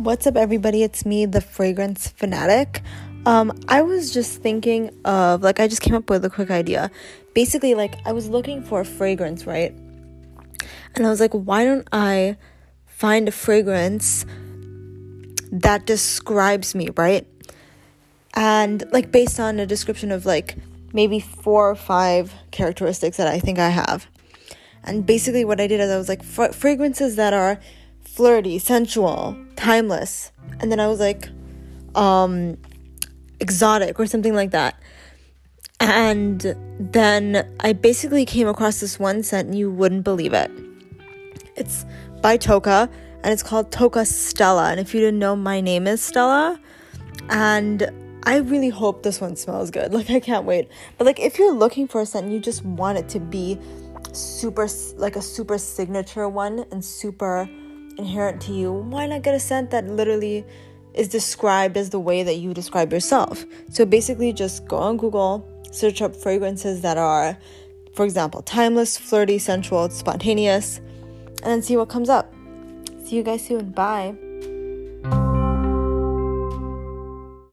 What's up, everybody? It's me, the fragrance fanatic. I was just thinking of, I just came up with a quick idea. Basically, I was looking for a fragrance, right? And I was like, why don't I find a fragrance that describes me, right? And, based on a description of, maybe 4 or 5 characteristics that I think I have. And basically what I did is I was like, fragrances that are flirty, sensual, timeless, and then I was like exotic or something like that. And then I basically came across this one scent, and you wouldn't believe it. It's by Tocca, and it's called Tocca Stella. And if you didn't know, my name is Stella, and I really hope this one smells good. I can't wait. But if you're looking for a scent and you just want it to be super, a super signature one and super inherent to you, why not get a scent that literally is described as the way that you describe yourself? So basically, just go on Google, search up fragrances that are, for example, timeless, flirty, sensual, spontaneous, and then see what comes up. See you guys soon. Bye.